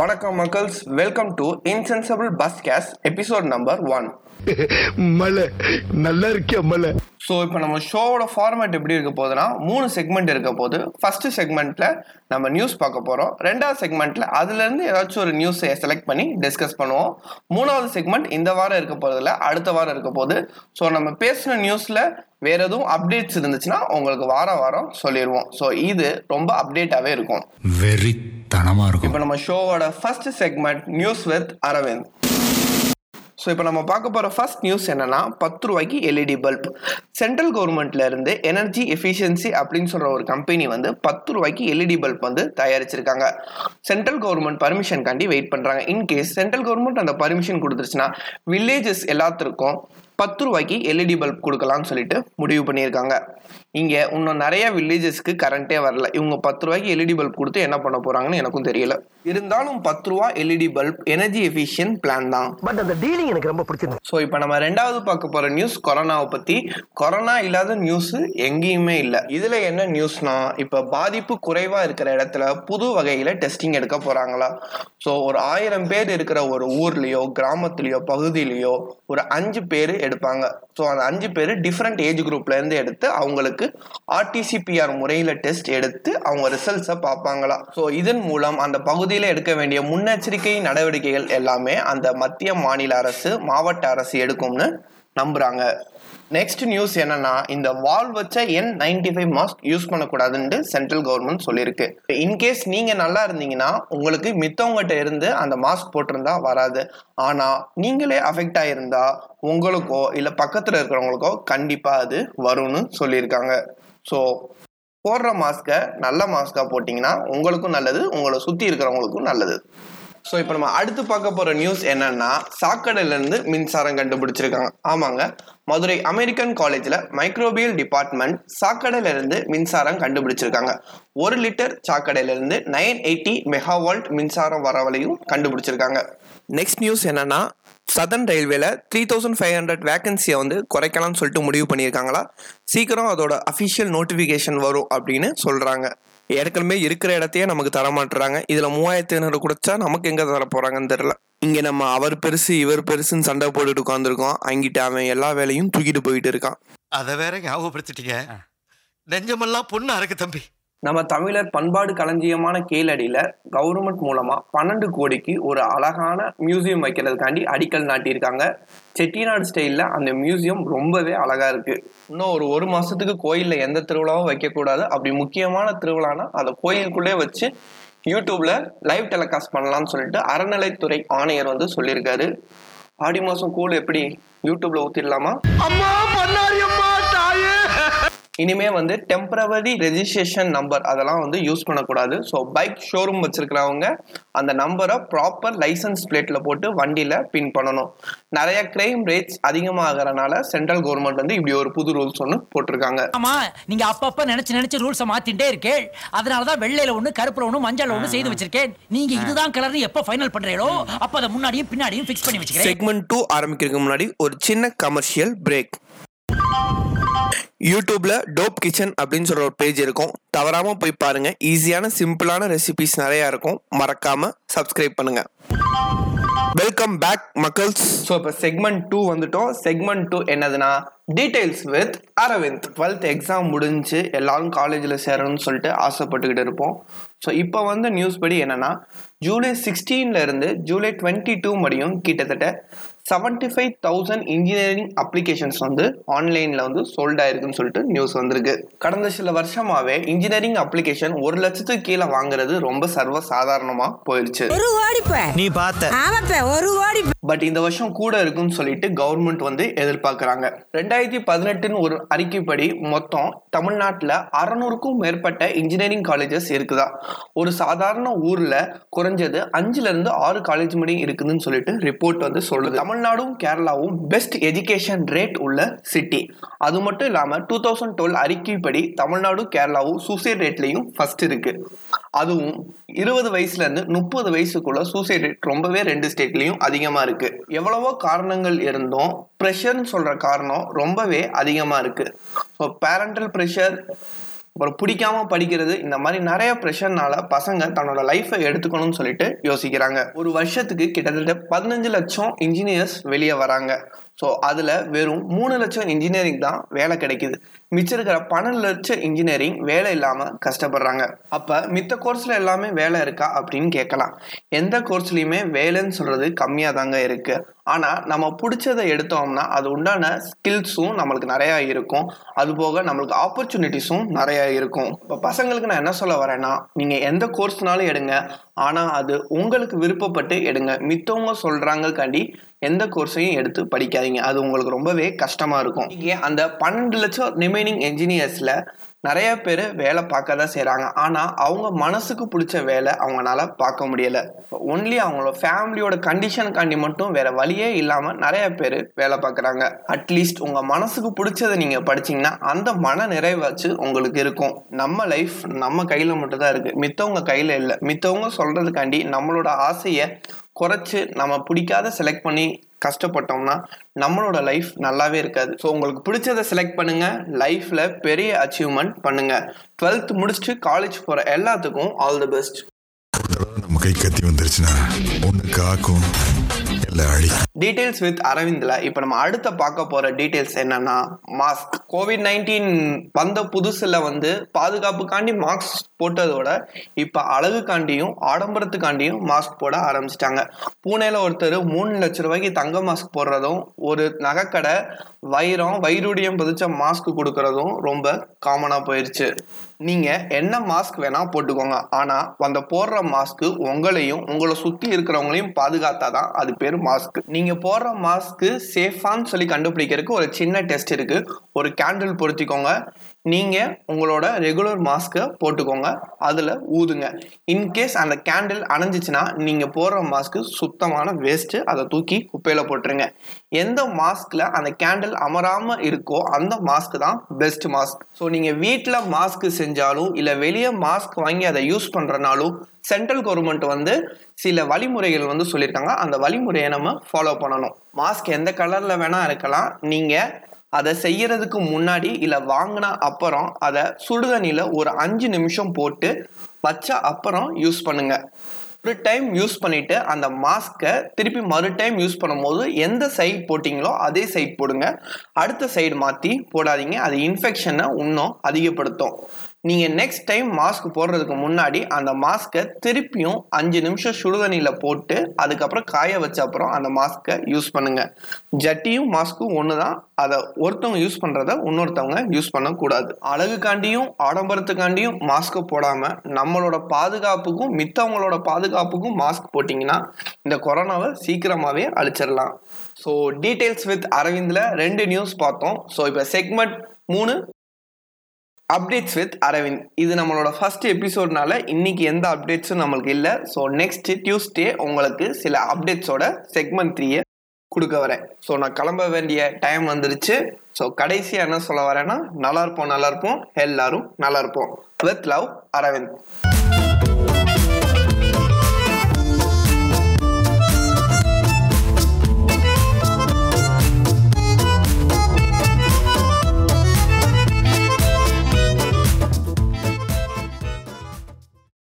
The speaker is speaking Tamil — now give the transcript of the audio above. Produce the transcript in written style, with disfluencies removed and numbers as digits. வணக்கம் மக்கள்ஸ், welcome to insensible buzzcast episode number 1. மலை நல்லா இருக்கே மலை. ஸோ இப்போ நம்ம ஷோவோட ஃபார்மேட் எப்படி இருக்க போகுதுன்னா, 3 செக்மெண்ட் இருக்க போது. ஃபஸ்ட்டு செக்மெண்ட்டில் நம்ம நியூஸ் பார்க்க போகிறோம். ரெண்டாவது செக்மெண்ட்டில் அதுலேருந்து ஏதாச்சும் ஒரு நியூஸை செலக்ட் பண்ணி டிஸ்கஸ் பண்ணுவோம். மூணாவது செக்மெண்ட் இந்த வாரம் இருக்க போகிறதில்ல, அடுத்த வாரம் இருக்க போகுது. ஸோ நம்ம பேசின நியூஸில் வேறு எதுவும் அப்டேட்ஸ் இருந்துச்சுன்னா உங்களுக்கு வாரம் வாரம் சொல்லிடுவோம். ஸோ இது ரொம்ப அப்டேட்டாகவே இருக்கும், வெரி தனமாக இருக்கும். இப்போ நம்ம ஷோவோட first segment news with Aravind. So இப்போ நம்ம பார்க்க போகிற ஃபர்ஸ்ட் நியூஸ் என்னென்னா, 10 ரூபாய்க்கு எல்இடி பல்ப். சென்ட்ரல் கவர்மெண்ட்லேருந்து எனர்ஜி எஃபிஷியன்சி அப்படின்னு சொல்கிற ஒரு கம்பெனி வந்து 10 ரூபாய்க்கு எல்இடி பல்ப் வந்து தயாரிச்சிருக்காங்க. சென்ட்ரல் கவர்மெண்ட் பர்மிஷன்காண்டி வெயிட் பண்ணுறாங்க. இன்கேஸ் சென்ட்ரல் கவர்மெண்ட் அந்த பர்மிஷன் கொடுத்துருச்சுன்னா வில்லேஜஸ் எல்லாத்துக்கும் 10 ரூபாய்க்கு எல்இடி பல்ப் கொடுக்கலாம்னு சொல்லிட்டு முடிவு பண்ணியிருக்காங்க. இங்கே இன்னும் நிறைய வில்லேஜஸ்க்கு கரண்ட்டே வரல. இவங்க 10 ரூபாய்க்கு எல்இடி பல்ப் கொடுத்து என்ன பண்ண போகிறாங்கன்னு எனக்கும் தெரியல. இருந்தாலும் 10 ரூபா LED bulb energy efficient plan தான். பட் அந்த டீலிங் எனக்கு ரொம்ப பிடிச்சிருக்கு. ஸோ இப்போ நம்ம ரெண்டாவது பார்க்க போகிற நியூஸ் கொரோனாவை பற்றி. கொரோனா இல்லாத நியூஸு எங்கேயுமே இல்லை. இதில் என்ன நியூஸ்னா, இப்போ பாதிப்பு குறைவாக இருக்கிற இடத்துல புது வகையில் டெஸ்டிங் எடுக்க போகிறாங்களா. ஸோ ஒரு 1000 பேர் இருக்கிற ஒரு ஊர்லேயோ கிராமத்துலேயோ பகுதியிலையோ ஒரு 5 பேர் எடுப்பாங்க. ஸோ அந்த 5 பேர் டிஃப்ரெண்ட் ஏஜ் குரூப்லேருந்து எடுத்து அவங்களுக்கு RT-PCR முறையில் டெஸ்ட் எடுத்து அவங்க ரிசல்ட்ஸை பார்ப்பாங்களா. ஸோ இதன் மூலம் அந்த பகுதியில் எடுக்க வேண்டிய முன்னெச்சரிக்கை நடவடிக்கைகள் எல்லாமே அந்த மத்திய மாநில அரசு மாவட்ட அரசு எடுக்கும்னு நம்புகிறாங்க. நெக்ஸ்ட் நியூஸ் என்னன்னா, இந்த வால்வ் வச்ச N95 மாஸ்க் யூஸ் பண்ணக்கூடாதுன்னு சென்ட்ரல் கவர்மெண்ட் சொல்லியிருக்கு. இன்கேஸ் நீங்கள் நல்லா இருந்தீங்கன்னா உங்களுக்கு மித்தவங்ககிட்ட இருந்து அந்த மாஸ்க் போட்டிருந்தா வராது. ஆனால் நீங்களே அஃபெக்ட் ஆகியிருந்தா உங்களுக்கோ இல்லை பக்கத்தில் இருக்கிறவங்களுக்கோ கண்டிப்பாக அது வரும்னு சொல்லியிருக்காங்க. ஸோ போடுற மாஸ்கை நல்ல மாஸ்காக போட்டிங்கன்னா உங்களுக்கும் நல்லது, உங்களை சுற்றி இருக்கிறவங்களுக்கும் நல்லது. ஸோ இப்போ நம்ம அடுத்து பார்க்க போகிற நியூஸ் என்னென்னா, சாக்கடையிலேருந்து மின்சாரம் கண்டுபிடிச்சிருக்காங்க. ஆமாங்க, மதுரை அமெரிக்கன் காலேஜில் மைக்ரோபியல் டிபார்ட்மெண்ட் சாக்கடையிலேருந்து மின்சாரம் கண்டுபிடிச்சிருக்காங்க. 1 லிட்டர் சாக்கடையிலேருந்து 980 மெகாவால்ட் மின்சாரம் வரவழையும் கண்டுபிடிச்சிருக்காங்க. நெக்ஸ்ட் நியூஸ் என்னென்னா, சதர்ன் ரயில்வேல 3500 வேகன்சியை வந்து குறைக்கலாம்னு சொல்லிட்டு முடிவு பண்ணியிருக்காங்களா. சீக்கிரம் அதோட அஃபிஷியல் நோட்டிஃபிகேஷன் வரும் அப்படின்னு சொல்கிறாங்க. ஏற்கனவே இருக்கிற இடத்தையே நமக்கு தரமாட்டுறாங்க. இதில் 3500 குறைச்சா நமக்கு எங்கே தர போகிறாங்கன்னு தெரில. இங்கே நம்ம அவர் பெருசு இவர் பெருசுன்னு சண்டை போட்டுட்டு உட்காந்துருக்கோம். அங்கிட்ட அவன் எல்லா வேலையும் தூக்கிட்டு போயிட்டு இருக்கான். அதை வேற ஞாபகப்படுத்திட்டீங்க, நெஞ்சமெல்லாம் பொண்ணு அறக்கு தம்பி. நம்ம தமிழர் பண்பாடு களஞ்சியமான கீழடியில் கவர்மெண்ட் மூலமாக 12 கோடிக்கு ஒரு அழகான மியூசியம் வைக்கிறதுக்காண்டி அடிக்கல் நாட்டியிருக்காங்க. செட்டிநாடு ஸ்டைலில் அந்த மியூசியம் ரொம்பவே அழகாக இருக்குது. இன்னும் ஒரு மாதத்துக்கு கோயிலில் எந்த திருவிழாவும் வைக்கக்கூடாது. அப்படி முக்கியமான திருவிழானா அதை கோயிலுக்குள்ளே வச்சு யூடியூப்பில் லைவ் டெலிகாஸ்ட் பண்ணலான்னு சொல்லிட்டு அறநிலைத்துறை ஆணையர் வந்து சொல்லியிருக்காரு. ஆடி மாதம் கூழ் எப்படி யூடியூப்பில் ஊற்றிடலாமா? இனிமே வந்து டெம்பரவரி ரெஜிஸ்ட்ரேஷன் நம்பர் அதெல்லாம் வந்து யூஸ் பண்ணக்கூடாது. ஸோ பைக் ஷோரூம் வச்சிருக்கிறவங்க அந்த நம்பரை ப்ராப்பர் லைசன்ஸ் பிளேட்ல போட்டு வண்டியில பின் பண்ணணும். நிறைய கிரைம் ரேட்ஸ் அதிகமாகறனால சென்ட்ரல் கவர்மெண்ட் வந்து இப்படி ஒரு புது ரூல்ஸ் ஒன்று போட்டிருக்காங்க. ஆமா, நீங்க அப்பப்ப நினைச்சு ரூல்ஸை மாத்திட்டே இருக்கேன். அதனாலதான் வெள்ளையில ஒன்று கருப்புல ஒன்று மஞ்சள் ஒன்று செய்து வச்சிருக்கேன். நீங்க இதுதான் கலர்னு எப்போ ஃபைனல் பண்றீங்களோ அப்ப அதை முன்னாடியும் பின்னாடியும் ஃபிக்ஸ் பண்ணி வச்சிருக்கேன். செக்மெண்ட் 2 ஆரம்பிக்கிறதுக்கு முன்னாடி ஒரு சின்ன கமர்ஷியல் பிரேக். யூடியூப்ல டோப் கிச்சன் அப்படின்னு சொல்ற ஒரு பேஜ் இருக்கும், தவறாம போய் பாருங்க. ஈஸியான சிம்பிளான ரெசிபிஸ் நிறைய இருக்கும். மறக்காம சப்ஸ்கிரைப் பண்ணுங்க. வெல்கம் பேக் மக்கள்ஸ். ஸோ இப்போ செக்மெண்ட் 2 வந்துட்டோம். செக்மெண்ட் 2 என்னதுன்னா, details with Aravind. 12th exam முடிஞ்சு எல்லாரும் காலேஜில் சேரணும்னு சொல்லிட்டு ஆசைப்பட்டுக்கிட்டு இருப்போம். ஸோ இப்போ வந்து நியூஸ் படி என்னன்னா, ஜூலை 16 ஜூலை 22 முடியும் கிட்டத்தட்ட 75,000 இன்ஜினியரிங் அப்ளிகேஷன்ஸ் வந்து ஆன்லைனில் வந்து சோல்ட் ஆயிருக்குன்னு சொல்லிட்டு நியூஸ் வந்திருக்கு. கடந்த சில வருஷமாகவே இன்ஜினியரிங் அப்ளிகேஷன் 1 லட்சத்துக்கு கீழே வாங்குறது ரொம்ப சர்வ சாதாரணமாக போயிடுச்சு. பட் இந்த வருஷம் கூட இருக்குன்னு சொல்லிட்டு கவர்மெண்ட் வந்து எதிர்பார்க்குறாங்க. 2018 ஒரு அறிக்கைப்படி மொத்தம் தமிழ்நாட்டில் 600க்கும் மேற்பட்ட இன்ஜினியரிங் காலேஜஸ் இருக்குதா. ஒரு சாதாரண ஊரில் குறைஞ்சது 5-6 காலேஜ் மணி இருக்குதுன்னு சொல்லிட்டு ரிப்போர்ட் வந்து சொல்லுது. தமிழ்நாடும் கேரளாவும் பெஸ்ட் எஜுகேஷன் ரேட் உள்ள சிட்டி. அது மட்டும் இல்லாமல் 2012 அறிக்கைப்படி தமிழ்நாடும் கேரளாவும் சூசைட் ரேட்லையும் ஃபர்ஸ்ட் இருக்கு. அதுவும் 20 வயசுலேருந்து 30 வயசுக்குள்ள சூசைட் ரேட் ரொம்பவே 2 ஸ்டேட்லையும் அதிகமாக இருக்கு. எவ்வளவோ காரணங்கள் இருந்தும் ப்ரெஷர்னு சொல்கிற காரணம் ரொம்பவே அதிகமாக இருக்குது. ஸோ பேரண்டல் ப்ரெஷர், அப்புறம் பிடிக்காமல் படிக்கிறது, இந்த மாதிரி நிறைய ப்ரெஷர்னால பசங்க தன்னோட லைஃப்பை எடுத்துக்கணும்னு சொல்லிட்டு யோசிக்கிறாங்க. ஒரு வருஷத்துக்கு கிட்டத்தட்ட 15 லட்சம் இன்ஜினியர்ஸ் வெளியே வராங்க. ஸோ அதில் வெறும் 3 லட்சம் இன்ஜினியரிங் தான் வேலை கிடைக்குது. மிச்சம் இருக்கிற 12 லட்சம் இன்ஜினியரிங் வேலை இல்லாமல் கஷ்டப்படுறாங்க. அப்போ மித்த கோர்ஸில் எல்லாமே வேலை இருக்கா அப்படின்னு கேட்கலாம். எந்த கோர்ஸ்லையுமே வேலைன்னு சொல்கிறது கம்மியாக தாங்க இருக்குது. ஆனால் நம்ம பிடிச்சதை எடுத்தோம்னா அது உண்டான ஸ்கில்ஸும் நம்மளுக்கு நிறையா இருக்கும். அதுபோக நம்மளுக்கு ஆப்பர்ச்சுனிட்டிஸும் நிறையா இருக்கும். இப்போ பசங்களுக்கு நான் என்ன சொல்ல வரேன்னா, நீங்கள் எந்த கோர்ஸ்னாலும் எடுங்க, ஆனால் அது உங்களுக்கு விருப்பப்பட்டு எடுங்க. மித்தவங்க சொல்கிறாங்கக்காண்டி எந்த கோர்ஸையும் எடுத்து படிக்காதீங்க, அது உங்களுக்கு ரொம்பவே கஷ்டமாக இருக்கும். இங்கே அந்த 12 லட்சம் ரிமைனிங் என்ஜினியர்ஸில் நிறைய பேர் வேலை பார்க்க தான் செய்கிறாங்க. ஆனால் அவங்க மனசுக்கு பிடிச்ச வேலை அவங்களால பார்க்க முடியலை. ஒன்லி அவங்களோட ஃபேமிலியோட கண்டிஷனுக்காண்டி மட்டும் வேறு வழியே இல்லாமல் நிறைய பேர் வேலை பார்க்குறாங்க. அட்லீஸ்ட் உங்கள் மனசுக்கு பிடிச்சதை நீங்கள் படிச்சிங்கன்னா அந்த மன நிறைவாச்சு உங்களுக்கு இருக்கும். நம்ம லைஃப் நம்ம கையில் மட்டும்தான் இருக்குது, மித்தவங்க கையில் இல்லை. மித்தவங்க சொல்கிறதுக்காண்டி நம்மளோட ஆசையை குறைச்சி நம்ம பிடிக்காத செலக்ட் பண்ணி கஷ்டப்பட்டோம்னா நம்மளோட லைஃப் நல்லாவே இருக்காது. ஸோ உங்களுக்கு பிடிச்சதை செலக்ட் பண்ணுங்கள், லைஃப்பில் பெரிய அச்சீவ்மெண்ட் பண்ணுங்கள். 12th முடிச்சுட்டு காலேஜ் போகிற எல்லாத்துக்கும் ஆல் தி பெஸ்ட். நம்ம கை கத்தி வந்துருச்சுன்னா ஒன்று காக்கும் இல்லை அழிக்கும். டீட்டெயில்ஸ் வித் அரவிந்தில் இப்போ நம்ம அடுத்த பார்க்க போகிற டீட்டெயில்ஸ் என்னென்னா, மாஸ்க். COVID-19 வந்த புதுசில் வந்து பாதுகாப்புக்காண்டி மாஸ்க் போட்டதோட இப்போ அழகுக்காண்டியும் ஆடம்பரத்துக்காண்டியும் மாஸ்க் போட ஆரம்பிச்சிட்டாங்க. பூனேல ஒருத்தர் 3 லட்ச ரூபாய்க்கு தங்க மாஸ்க் போடுறதும், ஒரு நகைக்கடை வைரூடியம் பதிச்ச மாஸ்க் கொடுக்கறதும் ரொம்ப காமனாக போயிடுச்சு. நீங்கள் என்ன மாஸ்க் வேணால் போட்டுக்கோங்க, ஆனால் அந்த போடுற மாஸ்க்கு உங்களையும் உங்களை சுற்றி இருக்கிறவங்களையும் பாதுகாத்தாதான் அது பேர் மாஸ்க். நீங்கள் போடுற மாஸ்க்கு சேஃபான்னு சொல்லி கண்டுபிடிக்கிறதுக்கு ஒரு சின்ன டெஸ்ட் இருக்குது. ஒரு கேண்டில் பொருத்திக்கோங்க, நீங்கள் உங்களோட ரெகுலர் மாஸ்க்கை போட்டுக்கோங்க, அதில் ஊதுங்க. இன்கேஸ் அந்த கேண்டில் அணைஞ்சிச்சுன்னா நீங்கள் போடுற மாஸ்க்கு சுத்தமான வேஸ்ட்டு, அதை தூக்கி குப்பையில் போட்டுருங்க. எந்த மாஸ்கில் அந்த கேண்டில் அமராமல் இருக்கோ அந்த மாஸ்க்கு தான் பெஸ்ட் மாஸ்க். ஸோ நீங்கள் வீட்டில் மாஸ்க்கு செஞ்சாலும் இல்லை வெளியே மாஸ்க் வாங்கி அதை யூஸ் பண்ணுறனாலும் சென்ட்ரல் கவர்மெண்ட் வந்து சில வழிமுறைகள் வந்து சொல்லியிருக்காங்க. அந்த வழிமுறையை நம்ம ஃபாலோ பண்ணணும். மாஸ்க் எந்த கலரில் வேணால் இருக்கலாம். நீங்கள் அதை செய்யறதுக்கு முன்னாடி இல்லை வாங்கின அப்புறம் அதை சுடுதண்ணியில் ஒரு 5 நிமிஷம் போட்டு வச்ச அப்புறம் யூஸ் பண்ணுங்க. ஒரு டைம் யூஸ் பண்ணிவிட்டு அந்த மாஸ்க்கை திருப்பி மறு டைம் யூஸ் பண்ணும்போது எந்த சைட் போட்டிங்களோ அதே சைட் போடுங்க, அடுத்த சைடு மாற்றி போடாதீங்க. அது இன்ஃபெக்ஷனை இன்னும் அதிகப்படுத்தும். நீங்கள் நெக்ஸ்ட் டைம் மாஸ்க் போடுறதுக்கு முன்னாடி அந்த மாஸ்க்கை திருப்பியும் 5 நிமிஷம் சுடுதண்ணியில் போட்டு அதுக்கப்புறம் காய வச்ச அப்புறம் அந்த மாஸ்க்கை யூஸ் பண்ணுங்கள். ஜட்டியும் மாஸ்க்கும் ஒன்று தான், அதை ஒருத்தவங்க யூஸ் பண்ணுறத இன்னொருத்தவங்க யூஸ் பண்ணக்கூடாது. அழகுக்காண்டியும் ஆடம்பரத்துக்காண்டியும் மாஸ்க்கை போடாமல் நம்மளோட பாதுகாப்புக்கும் மித்தவங்களோட பாதுகாப்புக்கும் மாஸ்க் போட்டிங்கன்னா இந்த கொரோனாவை சீக்கிரமாகவே அழிச்சிடலாம். ஸோ டீட்டெயில்ஸ் வித் அரவிந்தில் 2 நியூஸ் பார்த்தோம். ஸோ இப்போ செக்மெண்ட் 3 அப்டேட்ஸ் வித் அரவிந்த். இது நம்மளோட ஃபர்ஸ்ட் எபிசோட்னால இன்னைக்கு எந்த அப்டேட்ஸும் நம்மளுக்கு இல்லை. ஸோ நெக்ஸ்ட் டியூஸ்டே உங்களுக்கு சில அப்டேட்ஸோட செக்மெண்ட் 3யை கொடுக்க வரேன். ஸோ நான் கிளம்ப வேண்டிய டைம் வந்துருச்சு. ஸோ கடைசியாக என்ன சொல்ல வரேன்னா, நல்லா இருப்போம், எல்லாரும் நல்லா இருப்போம். With love Aravind.